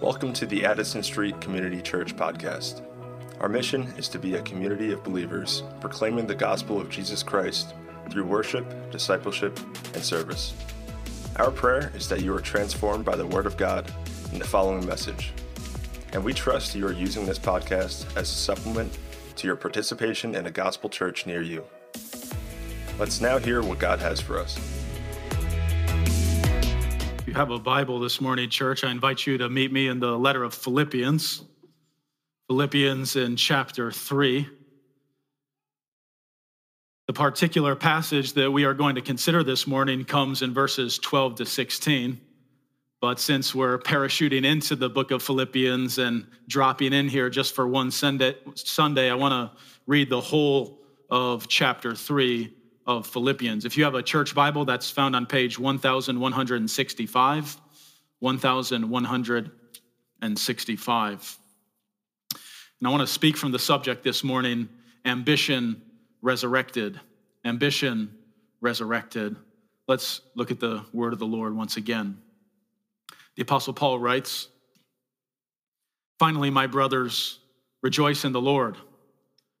Welcome to the Addison Street Community Church podcast. Our mission is to be a community of believers proclaiming the gospel of Jesus Christ through worship, discipleship, and service. Our prayer is that you are transformed by the Word of God in the following message. And we trust you are using this podcast as a supplement to your participation in a gospel church near you. Let's now hear what God has for us. If you have a Bible this morning, church, I invite you to meet me in the letter of Philippians. Philippians in chapter 3. The particular passage that we are going to consider this morning comes in verses 12 to 16. But since we're parachuting into the book of Philippians and dropping in here just for one Sunday, I want to read the whole of chapter 3 of Philippians. If you have a church Bible, that's found on page 1165. 1165. And I want to speak from the subject this morning, ambition resurrected. Ambition resurrected. Let's look at the word of the Lord once again. The Apostle Paul writes, "Finally, my brothers, rejoice in the Lord.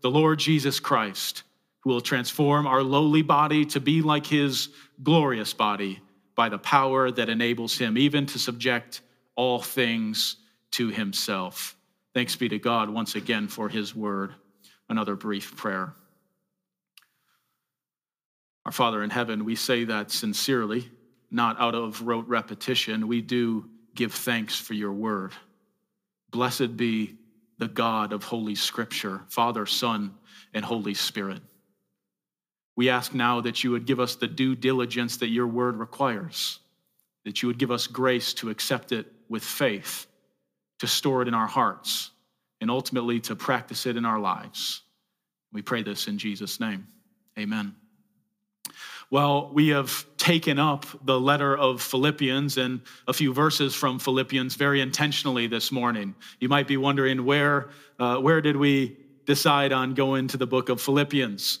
the Lord Jesus Christ, who will transform our lowly body to be like his glorious body by the power that enables him even to subject all things to himself." Thanks be to God once again for his word. Another brief prayer. Our Father in heaven, we say that sincerely, not out of rote repetition. We do give thanks for your word. Blessed be the God of Holy Scripture, Father, Son, and Holy Spirit. We ask now that you would give us the due diligence that your word requires, that you would give us grace to accept it with faith, to store it in our hearts, and ultimately to practice it in our lives. We pray this in Jesus' name. Amen. Well, we have taken up the letter of Philippians and a few verses from Philippians very intentionally this morning. You might be wondering, where did we decide on going to the book of Philippians.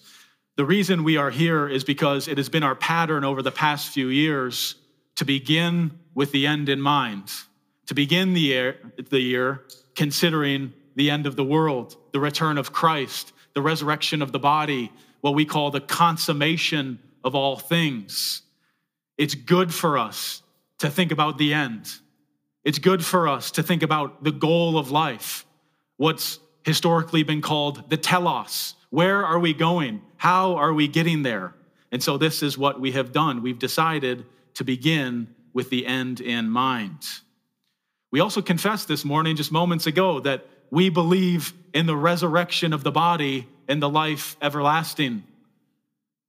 The reason we are here is because it has been our pattern over the past few years to begin with the end in mind, to begin the year considering the end of the world, the return of Christ, the resurrection of the body, what we call the consummation of all things. It's good for us to think about the end. It's good for us to think about the goal of life, what's historically been called the telos. Where are we going? How are we getting there? And so this is what we have done. We've decided to begin with the end in mind. We also confessed this morning, just moments ago, that we believe in the resurrection of the body and the life everlasting.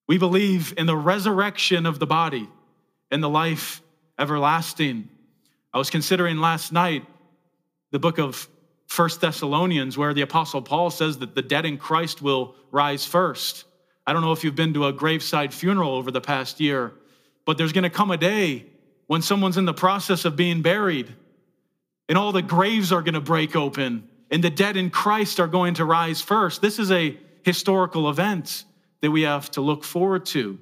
We believe in the resurrection of the body and the life everlasting. I was considering last night the book of 1 Thessalonians, where the Apostle Paul says that the dead in Christ will rise first. I don't know if you've been to a graveside funeral over the past year, but there's going to come a day when someone's in the process of being buried, and all the graves are going to break open, and the dead in Christ are going to rise first. This is a historical event that we have to look forward to.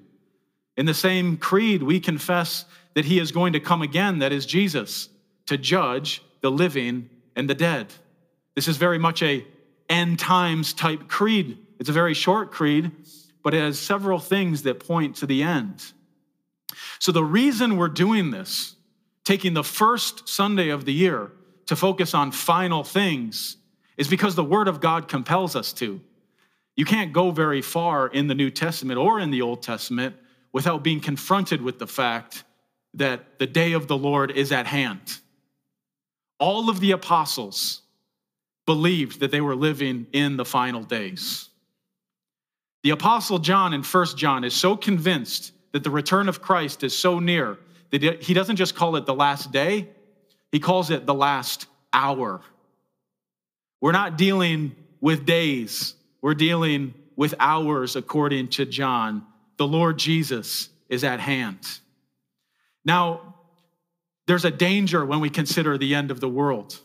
In the same creed, we confess that he is going to come again, that is Jesus, to judge the living and the dead. This is very much a end times type creed. It's a very short creed, but it has several things that point to the end. So the reason we're doing this, taking the first Sunday of the year to focus on final things, is because the Word of God compels us to. You can't go very far in the New Testament or in the Old Testament without being confronted with the fact that the day of the Lord is at hand. All of the apostles believed that they were living in the final days. The Apostle John in 1 John is so convinced that the return of Christ is so near that he doesn't just call it the last day, he calls it the last hour. We're not dealing with days, we're dealing with hours according to John. The Lord Jesus is at hand. Now, there's a danger when we consider the end of the world,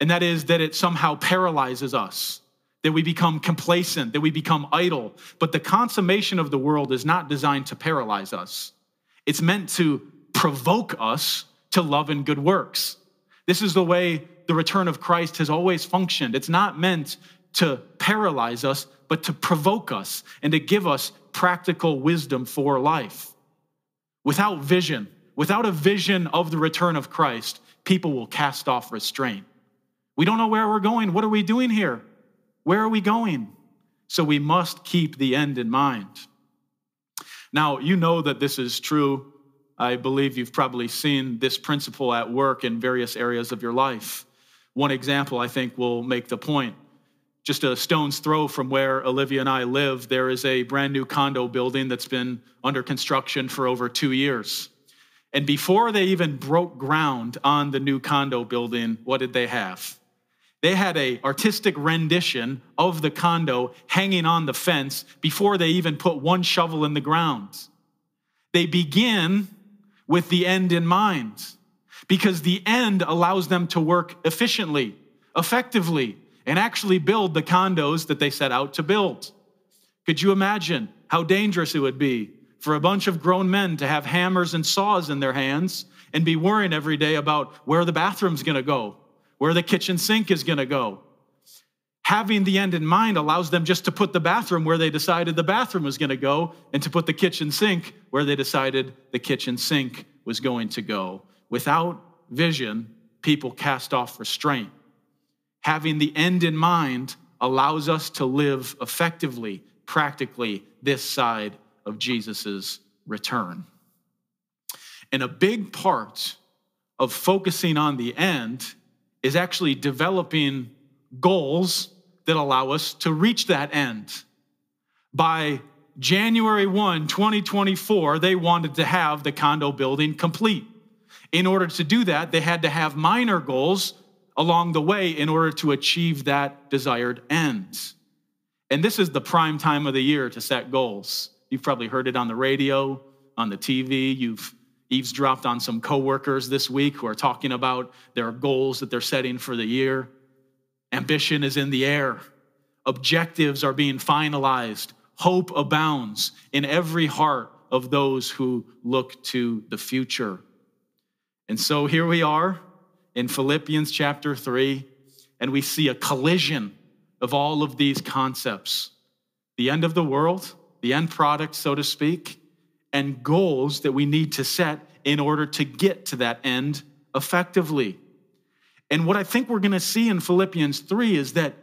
and that is that it somehow paralyzes us, that we become complacent, that we become idle. But the consummation of the world is not designed to paralyze us. It's meant to provoke us to love and good works. This is the way the return of Christ has always functioned. It's not meant to paralyze us, but to provoke us and to give us practical wisdom for life. Without a vision of the return of Christ, people will cast off restraint. We don't know where we're going. What are we doing here? Where are we going? So we must keep the end in mind. Now, you know that this is true. I believe you've probably seen this principle at work in various areas of your life. One example, I think, will make the point. Just a stone's throw from where Olivia and I live, there is a brand new condo building that's been under construction for over 2 years. And before they even broke ground on the new condo building, what did they have? They had an artistic rendition of the condo hanging on the fence before they even put one shovel in the ground. They begin with the end in mind because the end allows them to work efficiently, effectively, and actually build the condos that they set out to build. Could you imagine how dangerous it would be for a bunch of grown men to have hammers and saws in their hands and be worrying every day about where the bathroom's going to go, where the kitchen sink is going to go? Having the end in mind allows them just to put the bathroom where they decided the bathroom was going to go and to put the kitchen sink where they decided the kitchen sink was going to go. Without vision, people cast off restraint. Having the end in mind allows us to live effectively, practically, this side of Jesus's return. And a big part of focusing on the end is actually developing goals that allow us to reach that end. By January 1, 2024, they wanted to have the condo building complete. In order to do that, they had to have minor goals along the way in order to achieve that desired end. And this is the prime time of the year to set goals. You've probably heard it on the radio, on the TV. You've eavesdropped on some coworkers this week who are talking about their goals that they're setting for the year. Ambition is in the air. objectives are being finalized. Hope abounds in every heart of those who look to the future. And so here we are in Philippians chapter 3, and we see a collision of all of these concepts. The end of the world, the end product, so to speak, and goals that we need to set in order to get to that end effectively. And what I think we're going to see in Philippians 3 is that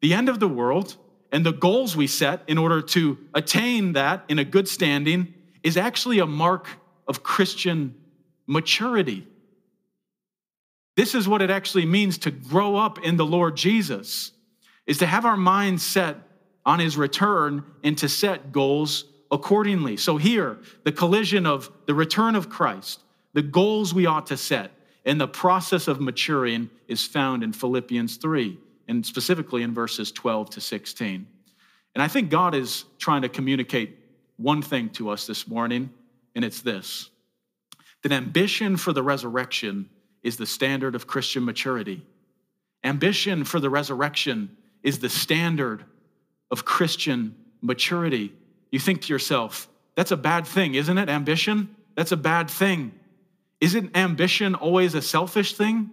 the end of the world and the goals we set in order to attain that in a good standing is actually a mark of Christian maturity. This is what it actually means to grow up in the Lord Jesus, is to have our minds set on his return and to set goals accordingly. So here, the collision of the return of Christ, the goals we ought to set, and the process of maturing is found in Philippians 3, and specifically in verses 12 to 16. And I think God is trying to communicate one thing to us this morning, and it's this: that ambition for the resurrection is the standard of Christian maturity. Ambition for the resurrection is the standard of Christian maturity. You think to yourself, that's a bad thing, isn't it? Ambition? That's a bad thing. Isn't ambition always a selfish thing?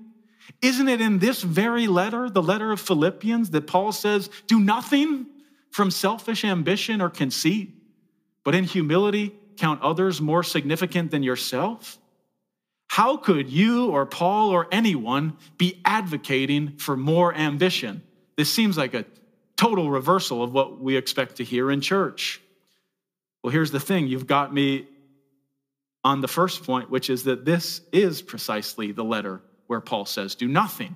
Isn't it in this very letter, the letter of Philippians, that Paul says, do nothing from selfish ambition or conceit, but in humility count others more significant than yourself? How could you or Paul or anyone be advocating for more ambition? This seems like a total reversal of what we expect to hear in church. Well, here's the thing. You've got me on the first point, which is that this is precisely the letter where Paul says, do nothing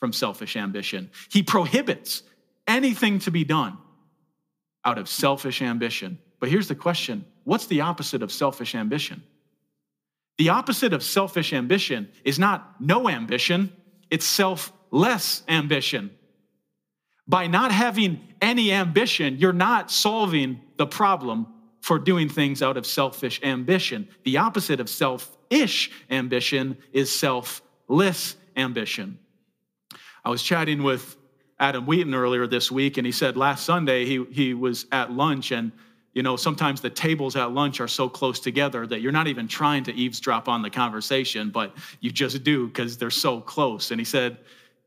from selfish ambition. He prohibits anything to be done out of selfish ambition. But here's the question. What's the opposite of selfish ambition? The opposite of selfish ambition is not no ambition, it's selfless ambition. By not having any ambition, you're not solving the problem for doing things out of selfish ambition. The opposite of selfish ambition is selfless ambition. I was chatting with Adam Wheaton earlier this week, and he said last Sunday he was at lunch, and you know, sometimes the tables at lunch are so close together that you're not even trying to eavesdrop on the conversation, but you just do because they're so close. And he said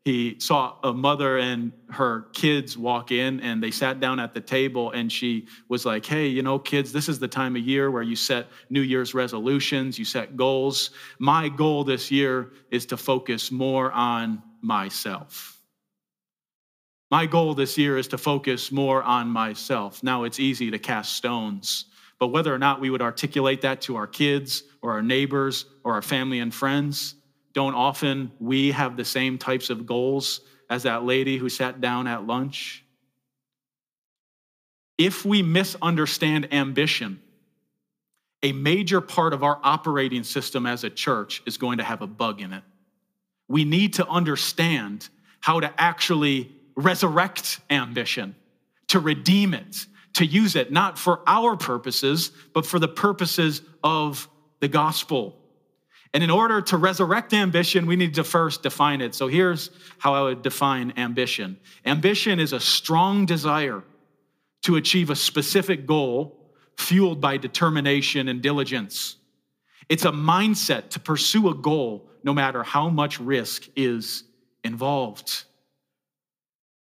he saw a mother and her kids walk in, and they sat down at the table, and she was like, hey, you know, kids, this is the time of year where you set New Year's resolutions, you set goals. My goal this year is to focus more on myself. My goal this year is to focus more on myself. Now, it's easy to cast stones, but whether or not we would articulate that to our kids or our neighbors or our family and friends, don't often we have the same types of goals as that lady who sat down at lunch? If we misunderstand ambition, a major part of our operating system as a church is going to have a bug in it. We need to understand how to actually resurrect ambition, to redeem it, to use it, not for our purposes, but for the purposes of the gospel. And in order to resurrect ambition, we need to first define it. So here's how I would define ambition. Ambition is a strong desire to achieve a specific goal fueled by determination and diligence. It's a mindset to pursue a goal no matter how much risk is involved.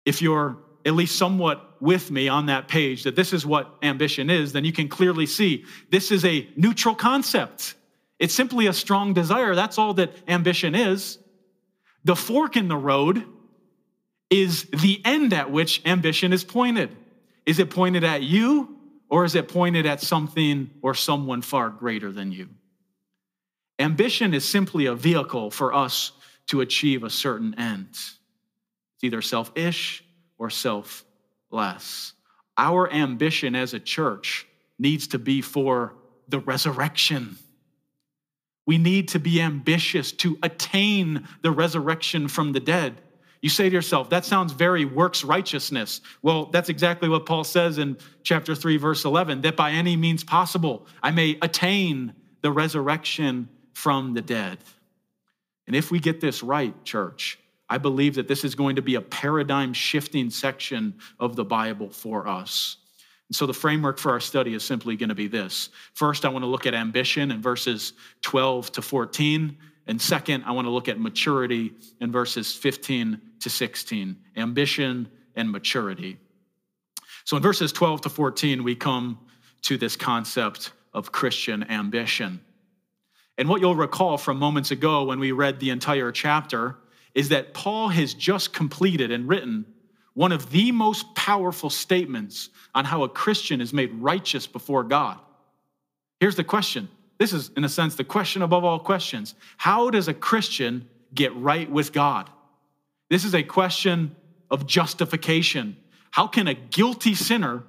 If you're at least somewhat with me on that page, that this is what ambition is, then you can clearly see this is a neutral concept. It's simply a strong desire. That's all that ambition is. The fork in the road is the end at which ambition is pointed. Is it pointed at you, or is it pointed at something or someone far greater than you? Ambition is simply a vehicle for us to achieve a certain end. It's either selfish or selfless. Our ambition as a church needs to be for the resurrection. We need to be ambitious to attain the resurrection from the dead. You say to yourself, that sounds very works righteousness. Well, that's exactly what Paul says in chapter 3, verse 11, that by any means possible, I may attain the resurrection from the dead. And if we get this right, church, I believe that this is going to be a paradigm-shifting section of the Bible for us. And so the framework for our study is simply going to be this. First, I want to look at ambition in verses 12 to 14. And second, I want to look at maturity in verses 15 to 16. Ambition and maturity. So in verses 12 to 14, we come to this concept of Christian ambition. And what you'll recall from moments ago when we read the entire chapter is that Paul has just completed and written one of the most powerful statements on how a Christian is made righteous before God. Here's the question. This is, in a sense, the question above all questions. How does a Christian get right with God? This is a question of justification. How can a guilty sinner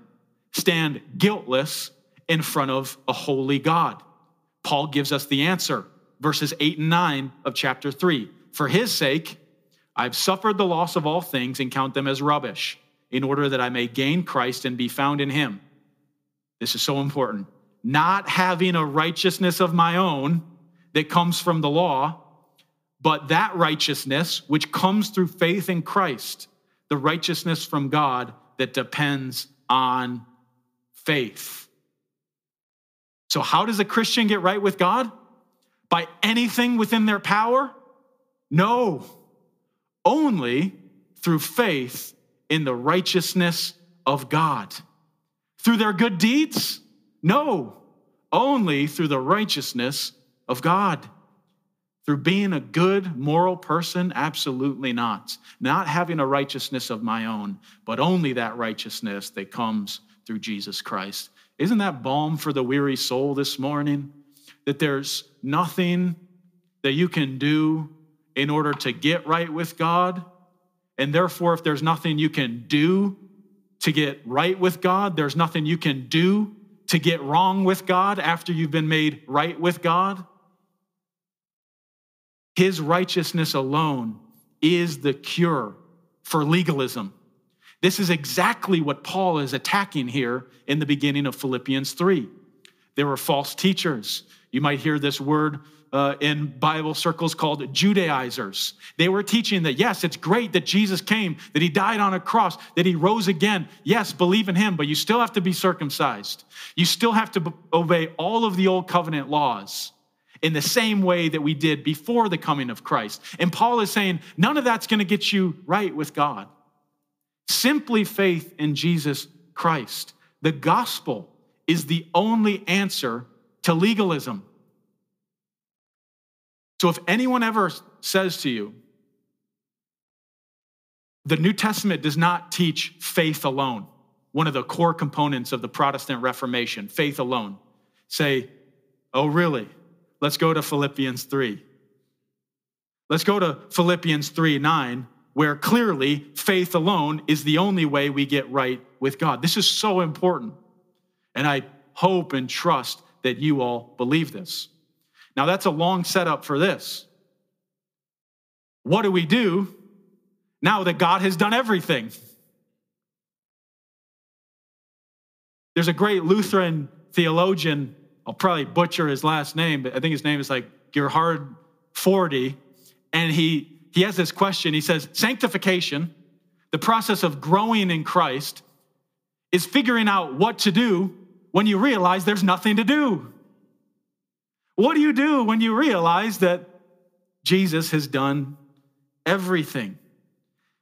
stand guiltless in front of a holy God? Paul gives us the answer, verses 8 and 9 of chapter 3. For his sake, I've suffered the loss of all things and count them as rubbish, in order that I may gain Christ and be found in him. This is so important. Not having a righteousness of my own that comes from the law, but that righteousness which comes through faith in Christ, the righteousness from God that depends on faith. So how does a Christian get right with God? By anything within their power? No, only through faith in the righteousness of God. Through their good deeds? No, only through the righteousness of God. Through being a good moral person? Absolutely not. Not having a righteousness of my own, but only that righteousness that comes through Jesus Christ. Isn't that balm for the weary soul this morning? That there's nothing that you can do in order to get right with God. And therefore, if there's nothing you can do to get right with God, there's nothing you can do to get wrong with God after you've been made right with God. His righteousness alone is the cure for legalism. This is exactly what Paul is attacking here in the beginning of Philippians 3. There were false teachers. You might hear this word in Bible circles called Judaizers. They were teaching that, yes, it's great that Jesus came, that he died on a cross, that he rose again. Yes, believe in him, but you still have to be circumcised. You still have to obey all of the old covenant laws in the same way that we did before the coming of Christ. And Paul is saying, none of that's going to get you right with God. Simply faith in Jesus Christ. The gospel is the only answer to legalism. So if anyone ever says to you, the New Testament does not teach faith alone, one of the core components of the Protestant Reformation, faith alone, say, oh, really? Let's go to Philippians 3. Let's go to Philippians 3:9. Where clearly faith alone is the only way we get right with God. This is so important. And I hope and trust that you all believe this. Now, that's a long setup for this. What do we do now that God has done everything? There's a great Lutheran theologian. I'll probably butcher his last name, but I think his name is like Gerhard Fordy. And he has this question. He says, sanctification, the process of growing in Christ, is figuring out what to do when you realize there's nothing to do. What do you do when you realize that Jesus has done everything?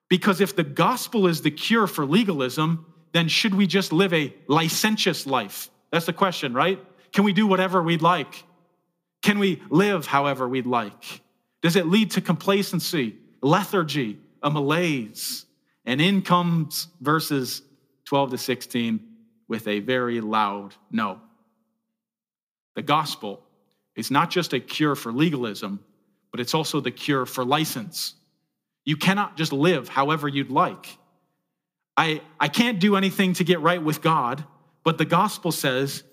Because if the gospel is the cure for legalism, then should we just live a licentious life? That's the question, right? Can we do whatever we'd like? Can we live however we'd like? Does it lead to complacency, lethargy, a malaise? And in comes verses 12 to 16 with a very loud no. The gospel is not just a cure for legalism, but it's also the cure for license. You cannot just live however you'd like. I can't do anything to get right with God, but the gospel says,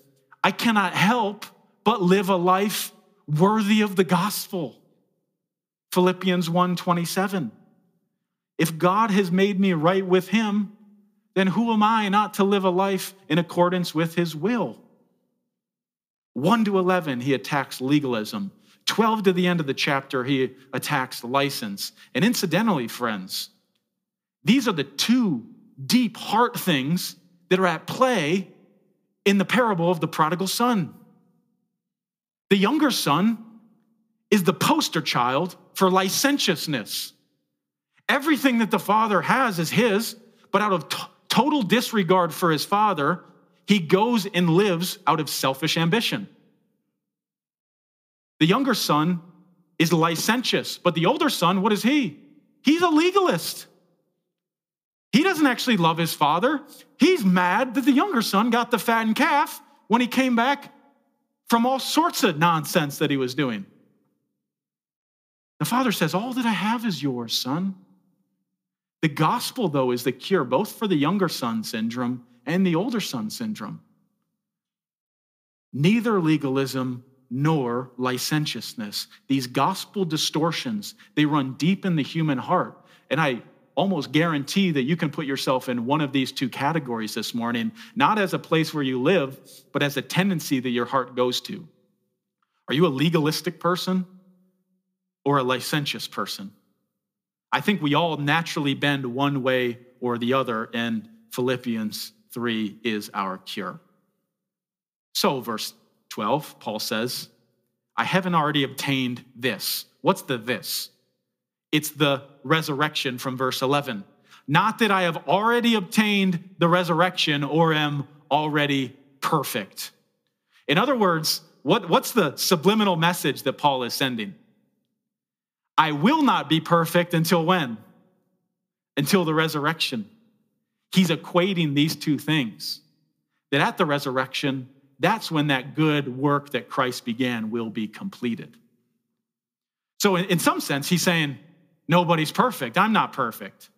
I cannot help but live a life worthy of the gospel. Philippians 1:27. If God has made me right with him, then who am I not to live a life in accordance with his will? 1 to 11, he attacks legalism. 12 to the end of the chapter, he attacks license. And incidentally, friends, these are the two deep heart things that are at play in the parable of the prodigal son. The younger son is the poster child for licentiousness. Everything that the father has is his, but out of total disregard for his father, he goes and lives out of selfish ambition. The younger son is licentious, but the older son, what is he? He's a legalist. He doesn't actually love his father. He's mad that the younger son got the fattened calf when he came back from all sorts of nonsense that he was doing. The father says, all that I have is yours, son. The gospel, though, is the cure both for the younger son syndrome and the older son syndrome. Neither legalism nor licentiousness. These gospel distortions, they run deep in the human heart. And I almost guarantee that you can put yourself in one of these two categories this morning, not as a place where you live, but as a tendency that your heart goes to. Are you a legalistic person or a licentious person? I think we all naturally bend one way or the other, and Philippians 3 is our cure. So verse 12, Paul says, I haven't already obtained this. What's the this? It's the resurrection from verse 11. Not that I have already obtained the resurrection or am already perfect. In other words, what's the subliminal message that Paul is sending? I will not be perfect until when? Until the resurrection. He's equating these two things. That at the resurrection, that's when that good work that Christ began will be completed. So in some sense, he's saying, nobody's perfect. I'm not perfect.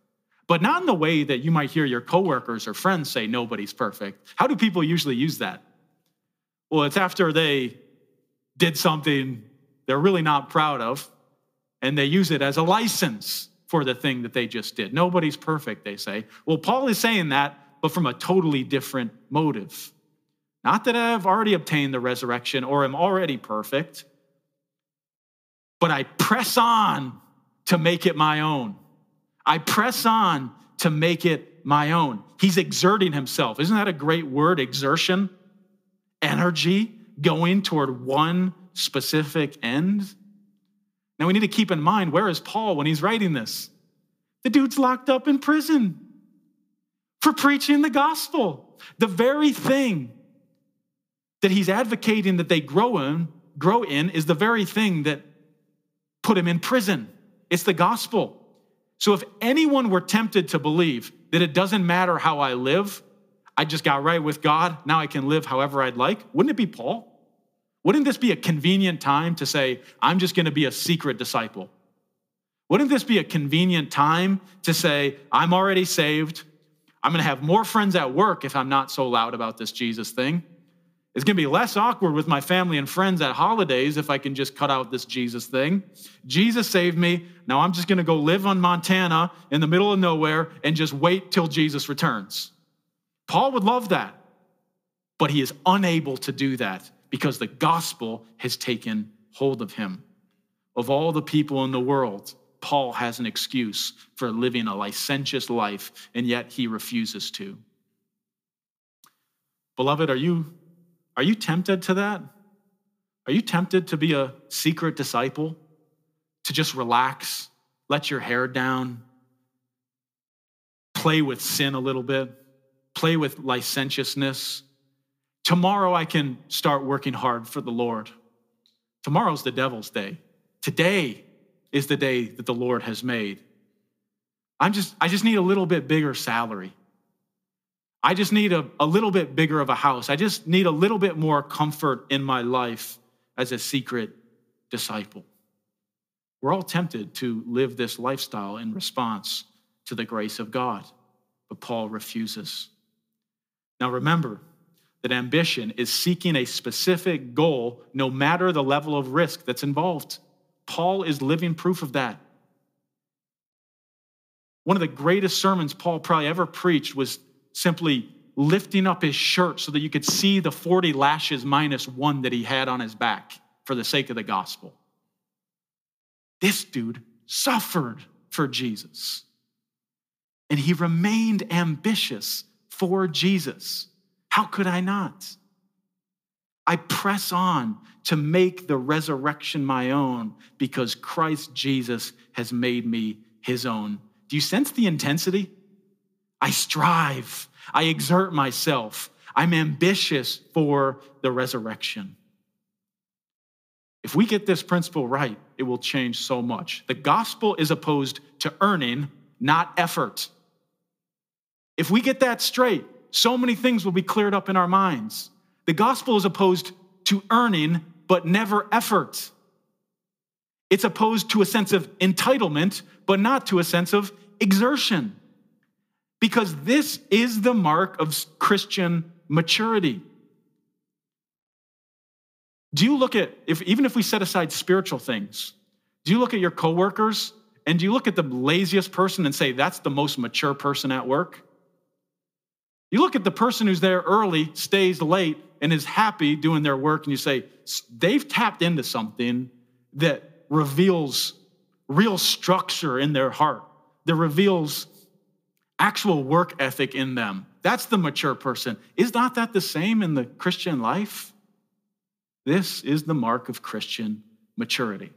But not in the way that you might hear your coworkers or friends say nobody's perfect. How do people usually use that? Well, it's after they did something they're really not proud of, and they use it as a license for the thing that they just did. Nobody's perfect, they say. Well, Paul is saying that, but from a totally different motive. Not that I've already obtained the resurrection or am already perfect, but I press on to make it my own. I press on to make it my own. He's exerting himself. Isn't that a great word, exertion? Energy going toward one specific end. Now we need to keep in mind, where is Paul when he's writing this? The dude's locked up in prison for preaching the gospel. The very thing that he's advocating that they grow in is the very thing that put him in prison. It's the gospel. So if anyone were tempted to believe that it doesn't matter how I live, I just got right with God, now I can live however I'd like, wouldn't it be Paul? Wouldn't this be a convenient time to say, I'm just going to be a secret disciple? Wouldn't this be a convenient time to say, I'm already saved. I'm going to have more friends at work if I'm not so loud about this Jesus thing. It's going to be less awkward with my family and friends at holidays if I can just cut out this Jesus thing. Jesus saved me. Now I'm just going to go live on Montana in the middle of nowhere and just wait till Jesus returns. Paul would love that, but he is unable to do that because the gospel has taken hold of him. Of all the people in the world, Paul has an excuse for living a licentious life, and yet he refuses to. Beloved, are you tempted to that? Are you tempted to be a secret disciple? To just relax, let your hair down, play with sin a little bit, play with licentiousness? Tomorrow I can start working hard for the Lord. Tomorrow's the devil's day. Today is the day that the Lord has made. I just need a little bit bigger salary. I just need a little bit bigger of a house. I just need a little bit more comfort in my life as a secret disciple. We're all tempted to live this lifestyle in response to the grace of God, but Paul refuses. Now remember that ambition is seeking a specific goal no matter the level of risk that's involved. Paul is living proof of that. One of the greatest sermons Paul probably ever preached was simply lifting up his shirt so that you could see the 40 lashes minus one that he had on his back for the sake of the gospel. This dude suffered for Jesus. And he remained ambitious for Jesus. How could I not? I press on to make the resurrection my own because Christ Jesus has made me his own. Do you sense the intensity? I strive. I exert myself. I'm ambitious for the resurrection. If we get this principle right, it will change so much. The gospel is opposed to earning, not effort. If we get that straight, so many things will be cleared up in our minds. The gospel is opposed to earning, but never effort. It's opposed to a sense of entitlement, but not to a sense of exertion. Because this is the mark of Christian maturity. Do you look at, even if we set aside spiritual things, do you look at your coworkers and do you look at the laziest person and say, that's the most mature person at work? You look at the person who's there early, stays late, and is happy doing their work, and you say, they've tapped into something that reveals real structure in their heart, that reveals actual work ethic in them. That's the mature person. Is not that the same in the Christian life? This is the mark of Christian maturity.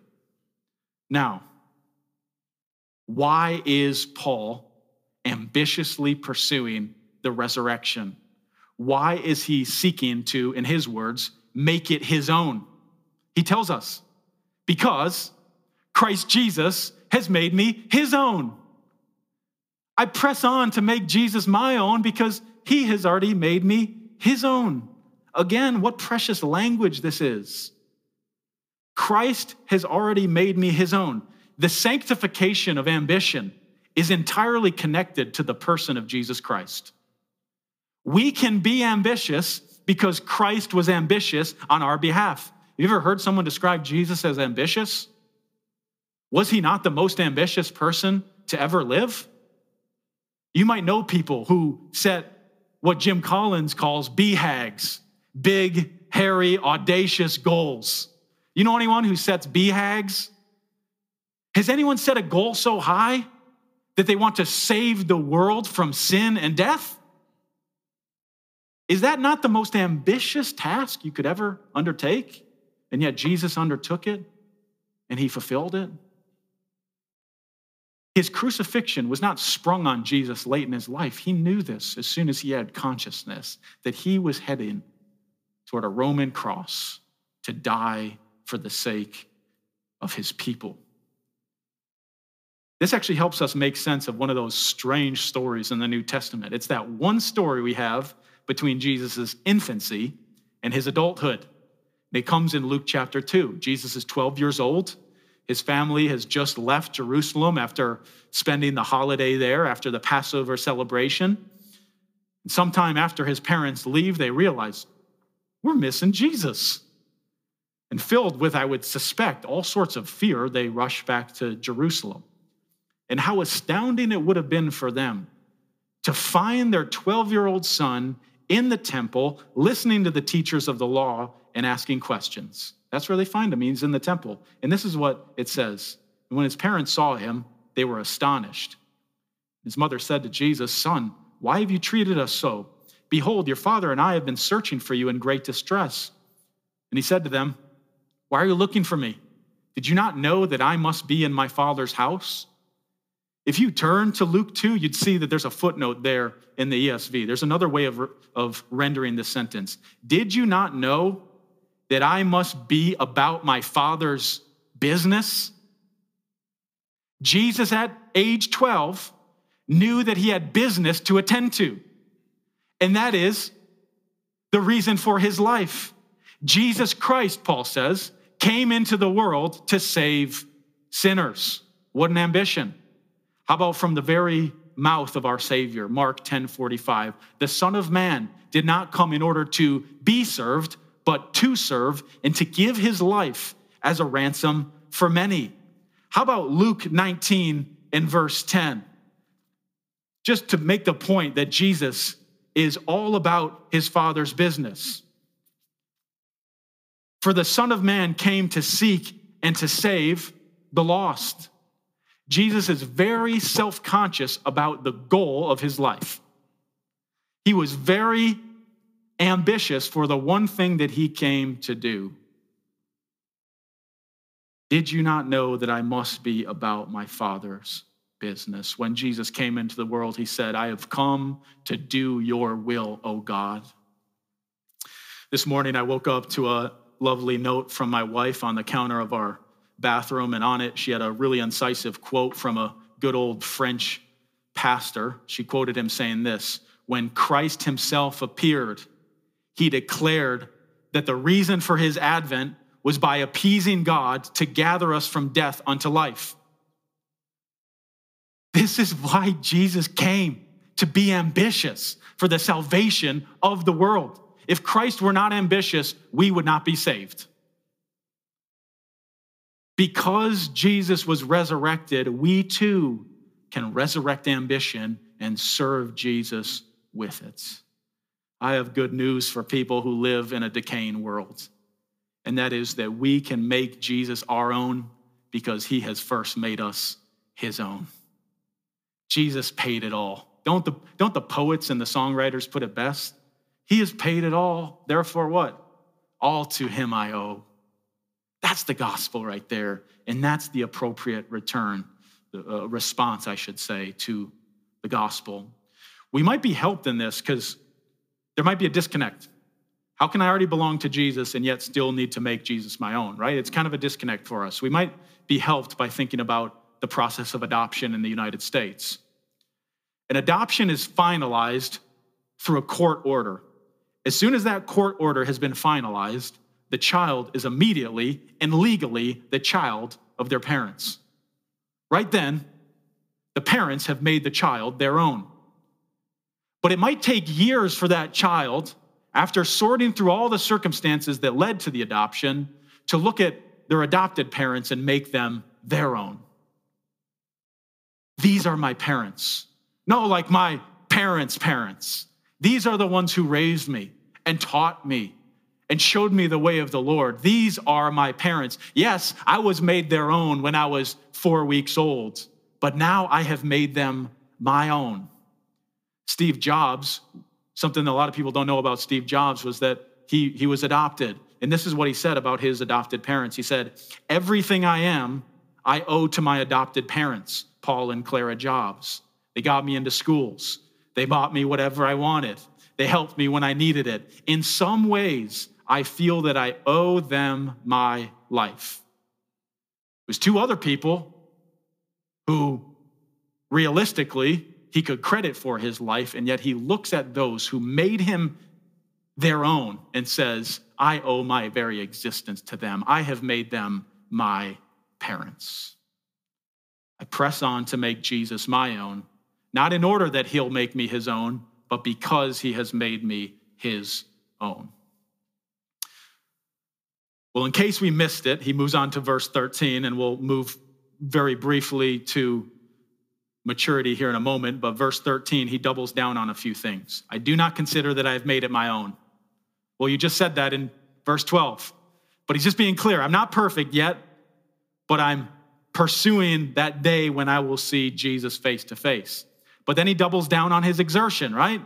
Now, why is Paul ambitiously pursuing the resurrection? Why is he seeking to, in his words, make it his own? He tells us, because Christ Jesus has made me his own. I press on to make Jesus my own because he has already made me his own. Again, what precious language this is. Christ has already made me his own. The sanctification of ambition is entirely connected to the person of Jesus Christ. We can be ambitious because Christ was ambitious on our behalf. Have you ever heard someone describe Jesus as ambitious? Was he not the most ambitious person to ever live? You might know people who set what Jim Collins calls BHAGs, big, hairy, audacious goals. You know anyone who sets BHAGs? Has anyone set a goal so high that they want to save the world from sin and death? Is that not the most ambitious task you could ever undertake? And yet Jesus undertook it and he fulfilled it. His crucifixion was not sprung on Jesus late in his life. He knew this as soon as he had consciousness that he was heading toward a Roman cross to die for the sake of his people. This actually helps us make sense of one of those strange stories in the New Testament. It's that one story we have between Jesus' infancy and his adulthood. It comes in Luke chapter 2. Jesus is 12 years old. His family has just left Jerusalem after spending the holiday there, after the Passover celebration. And sometime after his parents leave, they realize, we're missing Jesus. And filled with, I would suspect, all sorts of fear, they rush back to Jerusalem. And how astounding it would have been for them to find their 12-year-old son in the temple, listening to the teachers of the law and asking questions. That's where they find him. He's in the temple. And this is what it says. And when his parents saw him, they were astonished. His mother said to Jesus, "Son, why have you treated us so? Behold, your father and I have been searching for you in great distress." And he said to them, "Why are you looking for me? Did you not know that I must be in my father's house?" If you turn to Luke 2, you'd see that there's a footnote there in the ESV. There's another way of rendering this sentence. Did you not know that I must be about my father's business? Jesus at age 12 knew that he had business to attend to. And that is the reason for his life. Jesus Christ, Paul says, came into the world to save sinners. What an ambition. How about from the very mouth of our Savior, Mark 10:45, the Son of Man did not come in order to be served, but to serve and to give his life as a ransom for many. How about Luke 19 and verse 10? Just to make the point that Jesus is all about his Father's business. For the Son of Man came to seek and to save the lost. Jesus is very self-conscious about the goal of his life. He was very ambitious for the one thing that he came to do. Did you not know that I must be about my Father's business? When Jesus came into the world, he said, I have come to do your will, O God. This morning, I woke up to a lovely note from my wife on the counter of our bathroom, and on it, she had a really incisive quote from a good old French pastor. She quoted him saying this, when Christ himself appeared, he declared that the reason for his advent was by appeasing God to gather us from death unto life. This is why Jesus came, to be ambitious for the salvation of the world. If Christ were not ambitious, we would not be saved. Because Jesus was resurrected, we too can resurrect ambition and serve Jesus with it. I have good news for people who live in a decaying world, and that is that we can make Jesus our own because he has first made us his own. Jesus paid it all. Don't the poets and the songwriters put it best? He has paid it all, therefore what? All to him I owe. That's the gospel right there, and that's the appropriate response, I should say, to the gospel. We might be helped in this because there might be a disconnect. How can I already belong to Jesus and yet still need to make Jesus my own, right? It's kind of a disconnect for us. We might be helped by thinking about the process of adoption in the United States. An adoption is finalized through a court order. As soon as that court order has been finalized, the child is immediately and legally the child of their parents. Right then, the parents have made the child their own. But it might take years for that child, after sorting through all the circumstances that led to the adoption, to look at their adopted parents and make them their own. These are my parents. No, like my parents' parents. These are the ones who raised me and taught me and showed me the way of the Lord. These are my parents. Yes, I was made their own when I was 4 weeks old, but now I have made them my own. Steve Jobs, something that a lot of people don't know about Steve Jobs, was that he was adopted. And this is what he said about his adopted parents. He said, everything I am, I owe to my adopted parents, Paul and Clara Jobs. They got me into schools. They bought me whatever I wanted. They helped me when I needed it. In some ways, I feel that I owe them my life. It was two other people who realistically he could credit for his life, and yet he looks at those who made him their own and says, I owe my very existence to them. I have made them my parents. I press on to make Jesus my own, not in order that he'll make me his own, but because he has made me his own. Well, in case we missed it, he moves on to verse 13, and we'll move very briefly to maturity here in a moment, but verse 13, he doubles down on a few things. I do not consider that I have made it my own. Well, you just said that in verse 12, but he's just being clear. I'm not perfect yet, but I'm pursuing that day when I will see Jesus face to face. But then he doubles down on his exertion, right?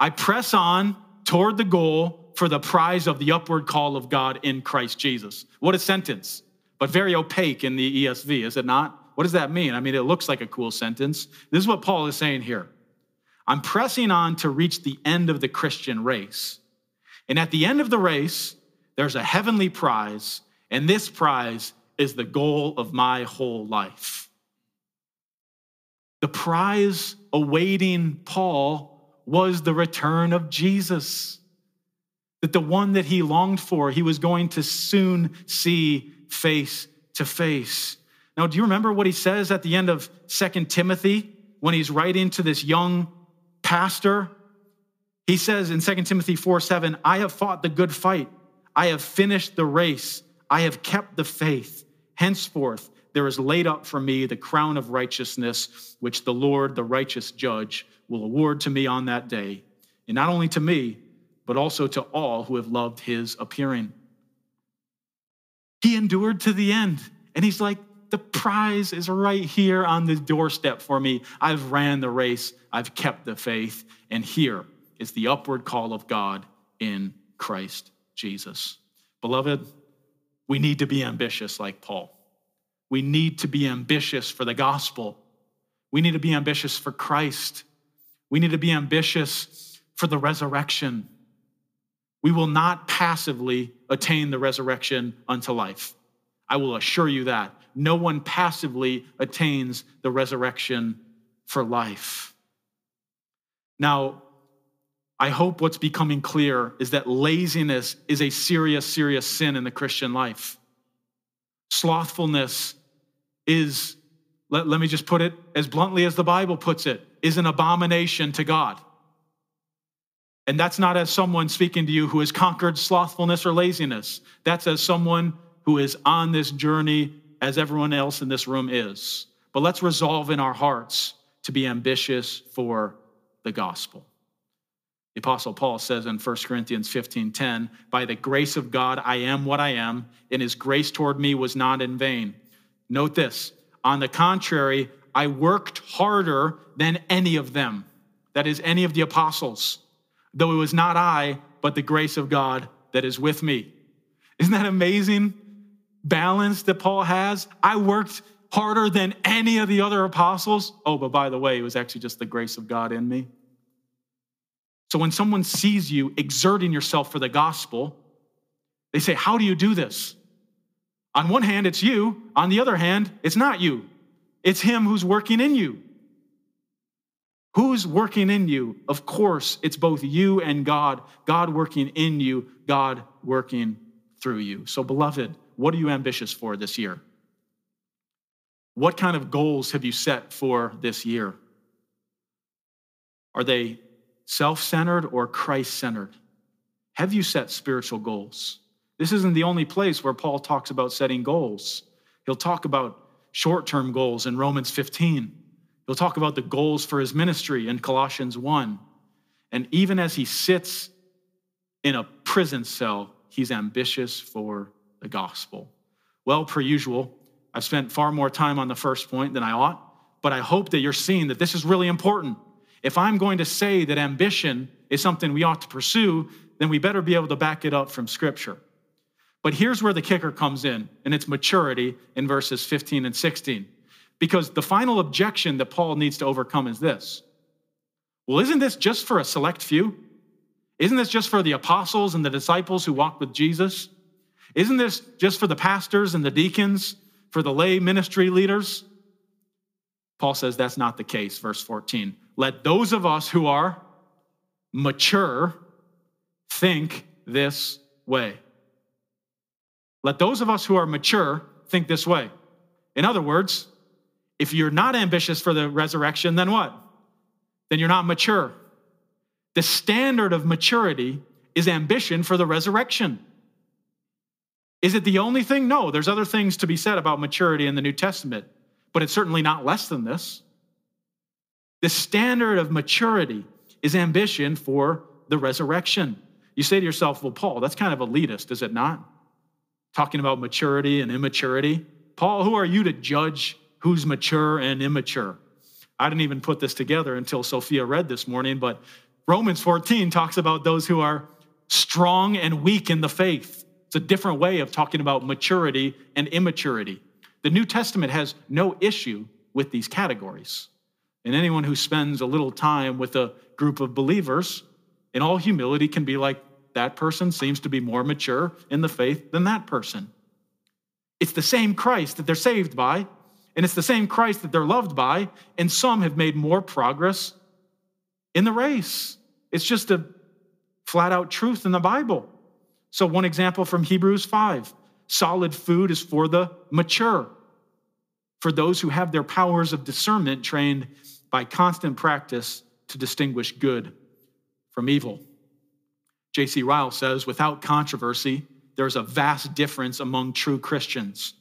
I press on toward the goal for the prize of the upward call of God in Christ Jesus. What a sentence, but very opaque in the ESV, is it not? What does that mean? I mean, it looks like a cool sentence. This is what Paul is saying here. I'm pressing on to reach the end of the Christian race. And at the end of the race, there's a heavenly prize, and this prize is the goal of my whole life. The prize awaiting Paul was the return of Jesus, that the one that he longed for, he was going to soon see face to face. Now, do you remember what he says at the end of 2 Timothy when he's writing to this young pastor? He says in 2 Timothy 4:7, I have fought the good fight. I have finished the race. I have kept the faith. Henceforth, there is laid up for me the crown of righteousness, which the Lord, the righteous judge, will award to me on that day. And not only to me, but also to all who have loved his appearing. He endured to the end. And he's like, the prize is right here on the doorstep for me. I've ran the race. I've kept the faith. And here is the upward call of God in Christ Jesus. Beloved, we need to be ambitious like Paul. We need to be ambitious for the gospel. We need to be ambitious for Christ. We need to be ambitious for the resurrection. We will not passively attain the resurrection unto life. I will assure you that. No one passively attains the resurrection for life. Now, I hope what's becoming clear is that laziness is a serious, serious sin in the Christian life. Slothfulness is, let me just put it as bluntly as the Bible puts it, is an abomination to God. And that's not as someone speaking to you who has conquered slothfulness or laziness. That's as someone who is on this journey as everyone else in this room is. But let's resolve in our hearts to be ambitious for the gospel. The Apostle Paul says in 1 Corinthians 15:10, by the grace of God, I am what I am, and his grace toward me was not in vain. Note this, on the contrary, I worked harder than any of them, that is, any of the apostles, though it was not I, but the grace of God that is with me. Isn't that amazing balance that Paul has? I worked harder than any of the other apostles. Oh, but by the way, it was actually just the grace of God in me. So when someone sees you exerting yourself for the gospel, they say, how do you do this? On one hand, it's you. On the other hand, it's not you. It's him who's working in you. Who's working in you? Of course, it's both you and God. God working in you, God working through you. So beloved, what are you ambitious for this year? What kind of goals have you set for this year? Are they self-centered or Christ-centered? Have you set spiritual goals? This isn't the only place where Paul talks about setting goals. He'll talk about short-term goals in Romans 15. He'll talk about the goals for his ministry in Colossians 1. And even as he sits in a prison cell, he's ambitious for the gospel. Well, per usual, I've spent far more time on the first point than I ought, but I hope that you're seeing that this is really important. If I'm going to say that ambition is something we ought to pursue, then we better be able to back it up from Scripture. But here's where the kicker comes in, and it's maturity in verses 15 and 16. Because the final objection that Paul needs to overcome is this. Well, isn't this just for a select few? Isn't this just for the apostles and the disciples who walked with Jesus? Isn't this just for the pastors and the deacons, for the lay ministry leaders? Paul says that's not the case, verse 14. Let those of us who are mature think this way. Let those of us who are mature think this way. In other words, if you're not ambitious for the resurrection, then what? Then you're not mature. The standard of maturity is ambition for the resurrection. Is it the only thing? No, there's other things to be said about maturity in the New Testament, but it's certainly not less than this. The standard of maturity is ambition for the resurrection. You say to yourself, well, Paul, that's kind of elitist, is it not? Talking about maturity and immaturity. Paul, who are you to judge who's mature and immature? I didn't even put this together until Sophia read this morning, but Romans 14 talks about those who are strong and weak in the faith. It's a different way of talking about maturity and immaturity. The New Testament has no issue with these categories. And anyone who spends a little time with a group of believers, in all humility, can be like, that person seems to be more mature in the faith than that person. It's the same Christ that they're saved by, and it's the same Christ that they're loved by, and some have made more progress in the race. It's just a flat-out truth in the Bible. So one example from Hebrews 5, solid food is for the mature, for those who have their powers of discernment trained by constant practice to distinguish good from evil. J.C. Ryle says, without controversy, there's a vast difference among true Christians.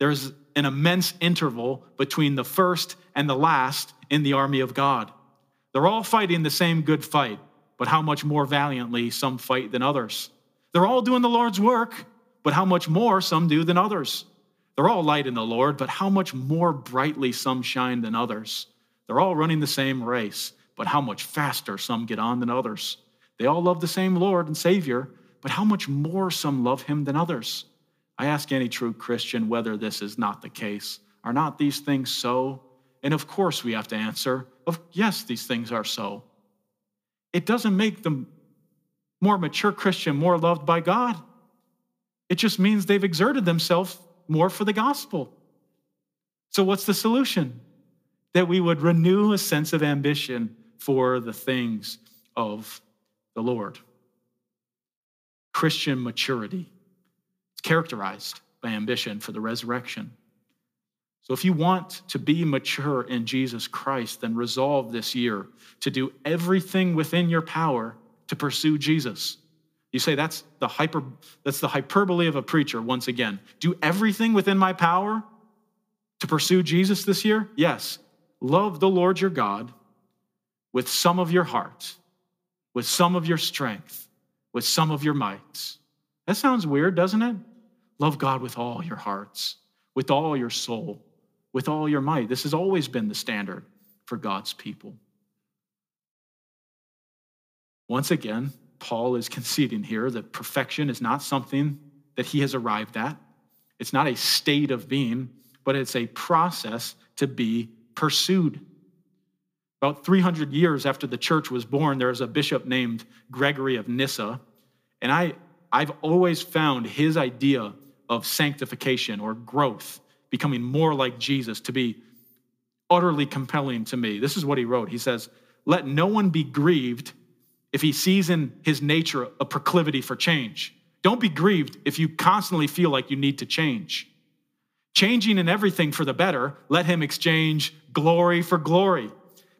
There's an immense interval between the first and the last in the army of God. They're all fighting the same good fight, but how much more valiantly some fight than others. They're all doing the Lord's work, but how much more some do than others. They're all light in the Lord, but how much more brightly some shine than others. They're all running the same race, but how much faster some get on than others. They all love the same Lord and Savior, but how much more some love him than others. I ask any true Christian whether this is not the case. Are not these things so? And of course we have to answer, yes, these things are so. It doesn't make the more mature Christian more loved by God. It just means they've exerted themselves more for the gospel. So what's the solution? That we would renew a sense of ambition for the things of the Lord. Christian maturity is characterized by ambition for the resurrection. So if you want to be mature in Jesus Christ, then resolve this year to do everything within your power to pursue Jesus. You say, that's the hyperbole of a preacher once again. Do everything within my power to pursue Jesus this year? Yes. Love the Lord your God with some of your heart, with some of your strength, with some of your might. That sounds weird, doesn't it? Love God with all your hearts, with all your soul, with all your might. This has always been the standard for God's people. Once again, Paul is conceding here that perfection is not something that he has arrived at. It's not a state of being, but it's a process to be pursued. About 300 years after the church was born, there was a bishop named Gregory of Nyssa, and I've always found his idea of sanctification or growth, becoming more like Jesus, to be utterly compelling to me. This is what he wrote. He says, "Let no one be grieved if he sees in his nature a proclivity for change. Don't be grieved if you constantly feel like you need to change. Changing in everything for the better, let him exchange glory for glory,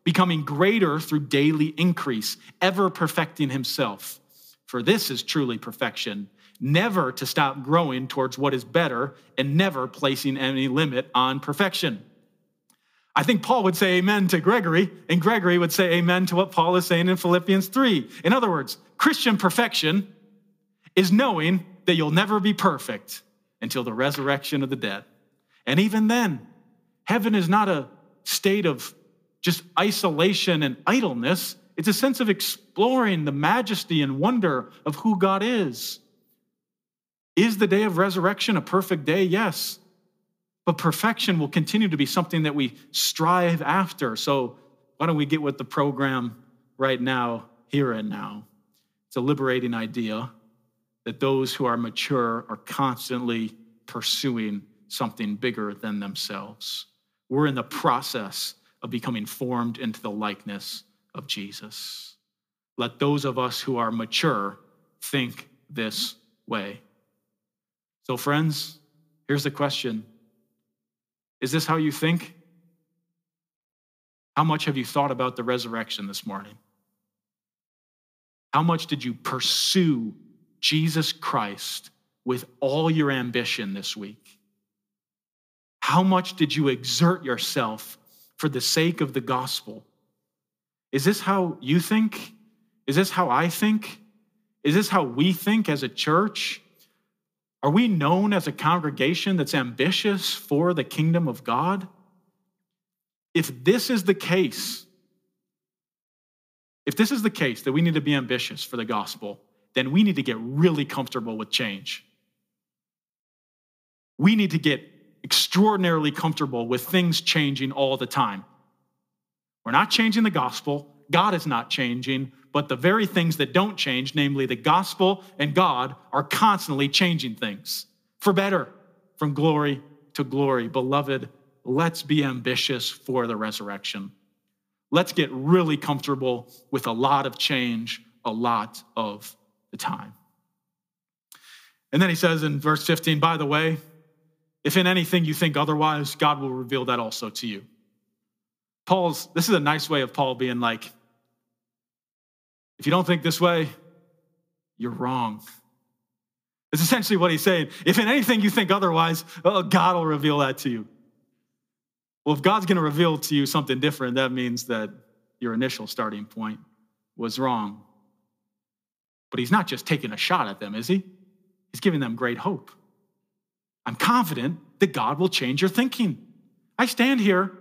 becoming greater through daily increase, ever perfecting himself. For this is truly perfection, never to stop growing towards what is better and never placing any limit on perfection." I think Paul would say amen to Gregory, and Gregory would say amen to what Paul is saying in Philippians 3. In other words, Christian perfection is knowing that you'll never be perfect until the resurrection of the dead. And even then, heaven is not a state of just isolation and idleness. It's a sense of exploring the majesty and wonder of who God is. Is the day of resurrection a perfect day? Yes. But perfection will continue to be something that we strive after. So why don't we get with the program right now, here and now? It's a liberating idea that those who are mature are constantly pursuing something bigger than themselves. We're in the process of becoming formed into the likeness of Jesus. Let those of us who are mature think this way. So friends, here's the question. Is this how you think? How much have you thought about the resurrection this morning? How much did you pursue Jesus Christ with all your ambition this week? How much did you exert yourself for the sake of the gospel? Is this how you think? Is this how I think? Is this how we think as a church? Are we known as a congregation that's ambitious for the kingdom of God? If this is the case, that we need to be ambitious for the gospel, then we need to get really comfortable with change. We need to get extraordinarily comfortable with things changing all the time. We're not changing the gospel. God is not changing, but the very things that don't change, namely the gospel and God, are constantly changing things for better, from glory to glory. Beloved, let's be ambitious for the resurrection. Let's get really comfortable with a lot of change, a lot of the time. And then he says in verse 15, by the way, if in anything you think otherwise, God will reveal that also to you. This is a nice way of Paul being like, if you don't think this way, you're wrong. It's essentially what he's saying. If in anything you think otherwise, God will reveal that to you. Well, if God's going to reveal to you something different, that means that your initial starting point was wrong. But he's not just taking a shot at them, is he? He's giving them great hope. I'm confident that God will change your thinking. I stand here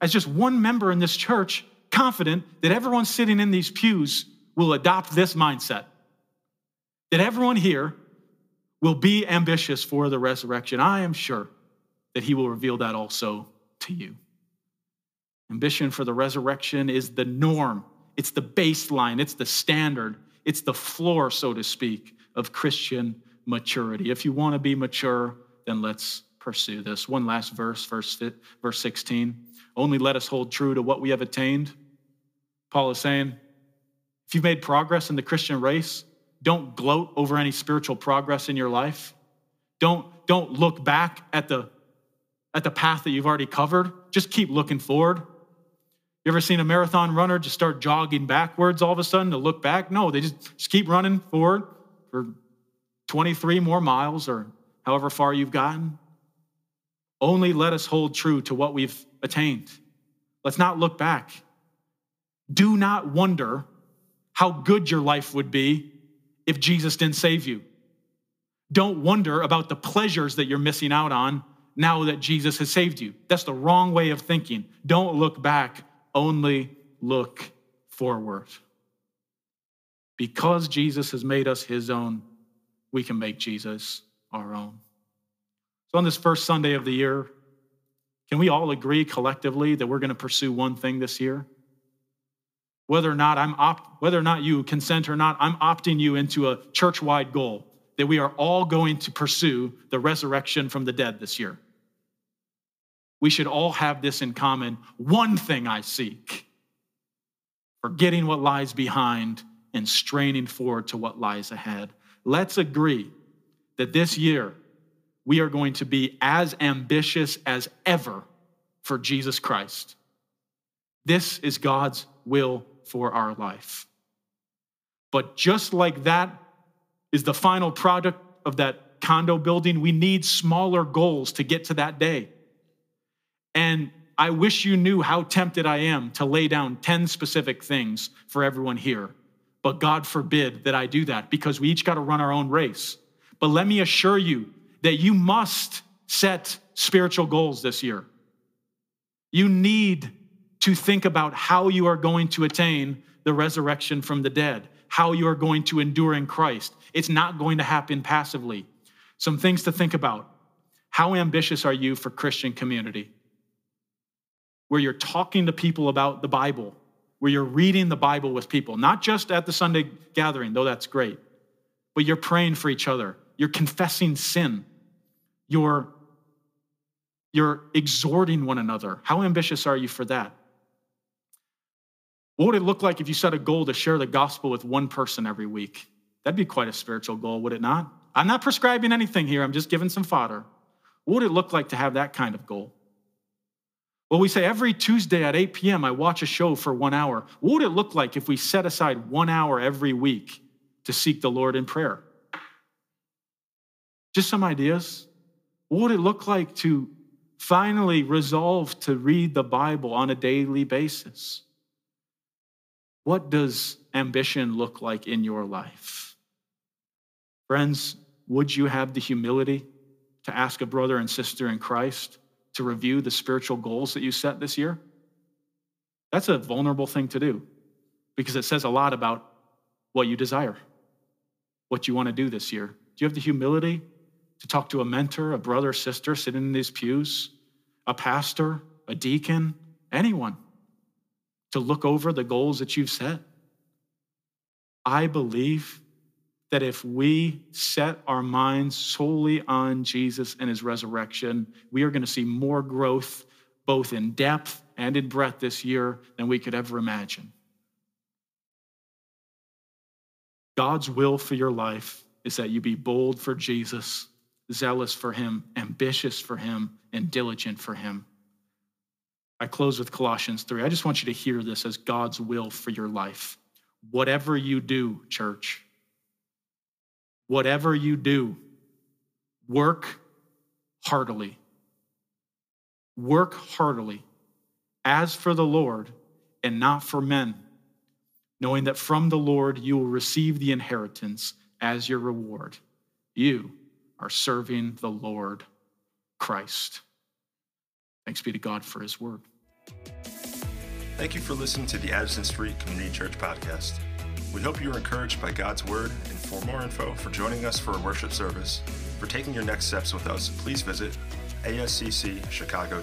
as just one member in this church, confident that everyone sitting in these pews will adopt this mindset, that everyone here will be ambitious for the resurrection. I am sure that he will reveal that also to you. Ambition for the resurrection is the norm. It's the baseline. It's the standard. It's the floor, so to speak, of Christian maturity. If you want to be mature, then let's pursue this. One last verse 16. Only let us hold true to what we have attained. Paul is saying, if you've made progress in the Christian race, don't gloat over any spiritual progress in your life. Don't look back at the path that you've already covered. Just keep looking forward. You ever seen a marathon runner just start jogging backwards all of a sudden to look back? No, they just keep running forward for 23 more miles or however far you've gotten. Only let us hold true to what we've attained. Let's not look back. Do not wonder how good your life would be if Jesus didn't save you. Don't wonder about the pleasures that you're missing out on now that Jesus has saved you. That's the wrong way of thinking. Don't look back, only look forward. Because Jesus has made us his own, we can make Jesus our own. So on this first Sunday of the year, can we all agree collectively that we're going to pursue one thing this year? Whether or not you consent or not, I'm opting you into a church-wide goal that we are all going to pursue the resurrection from the dead this year. We should all have this in common. One thing I seek, forgetting what lies behind and straining forward to what lies ahead. Let's agree that this year we are going to be as ambitious as ever for Jesus Christ. This is God's will for our life. But just like that is the final product of that condo building, we need smaller goals to get to that day. And I wish you knew how tempted I am to lay down 10 specific things for everyone here. But God forbid that I do that, because we each got to run our own race. But let me assure you that you must set spiritual goals this year. You need to think about how you are going to attain the resurrection from the dead, how you are going to endure in Christ. It's not going to happen passively. Some things to think about. How ambitious are you for Christian community? Where you're talking to people about the Bible, where you're reading the Bible with people, not just at the Sunday gathering, though that's great, but you're praying for each other. You're confessing sin. You're exhorting one another. How ambitious are you for that? What would it look like if you set a goal to share the gospel with one person every week? That'd be quite a spiritual goal, would it not? I'm not prescribing anything here. I'm just giving some fodder. What would it look like to have that kind of goal? Well, we say every Tuesday at 8 p.m., I watch a show for 1 hour. What would it look like if we set aside 1 hour every week to seek the Lord in prayer? Just some ideas. What would it look like to finally resolve to read the Bible on a daily basis? What does ambition look like in your life? Friends, would you have the humility to ask a brother and sister in Christ to review the spiritual goals that you set this year? That's a vulnerable thing to do, because it says a lot about what you desire, what you want to do this year. Do you have the humility to talk to a mentor, a brother, sister sitting in these pews, a pastor, a deacon, anyone, to look over the goals that you've set? I believe that if we set our minds solely on Jesus and his resurrection, we are going to see more growth, both in depth and in breadth this year, than we could ever imagine. God's will for your life is that you be bold for Jesus, zealous for him, ambitious for him, and diligent for him. I close with Colossians 3. I just want you to hear this as God's will for your life. Whatever you do, church, whatever you do, work heartily. Work heartily as for the Lord and not for men, knowing that from the Lord you will receive the inheritance as your reward. You are serving the Lord Christ. Thanks be to God for his word. Thank you for listening to the Addison Street Community Church podcast. We hope you were encouraged by God's word, and for more info, for joining us for a worship service, for taking your next steps with us, please visit asccchicago.org.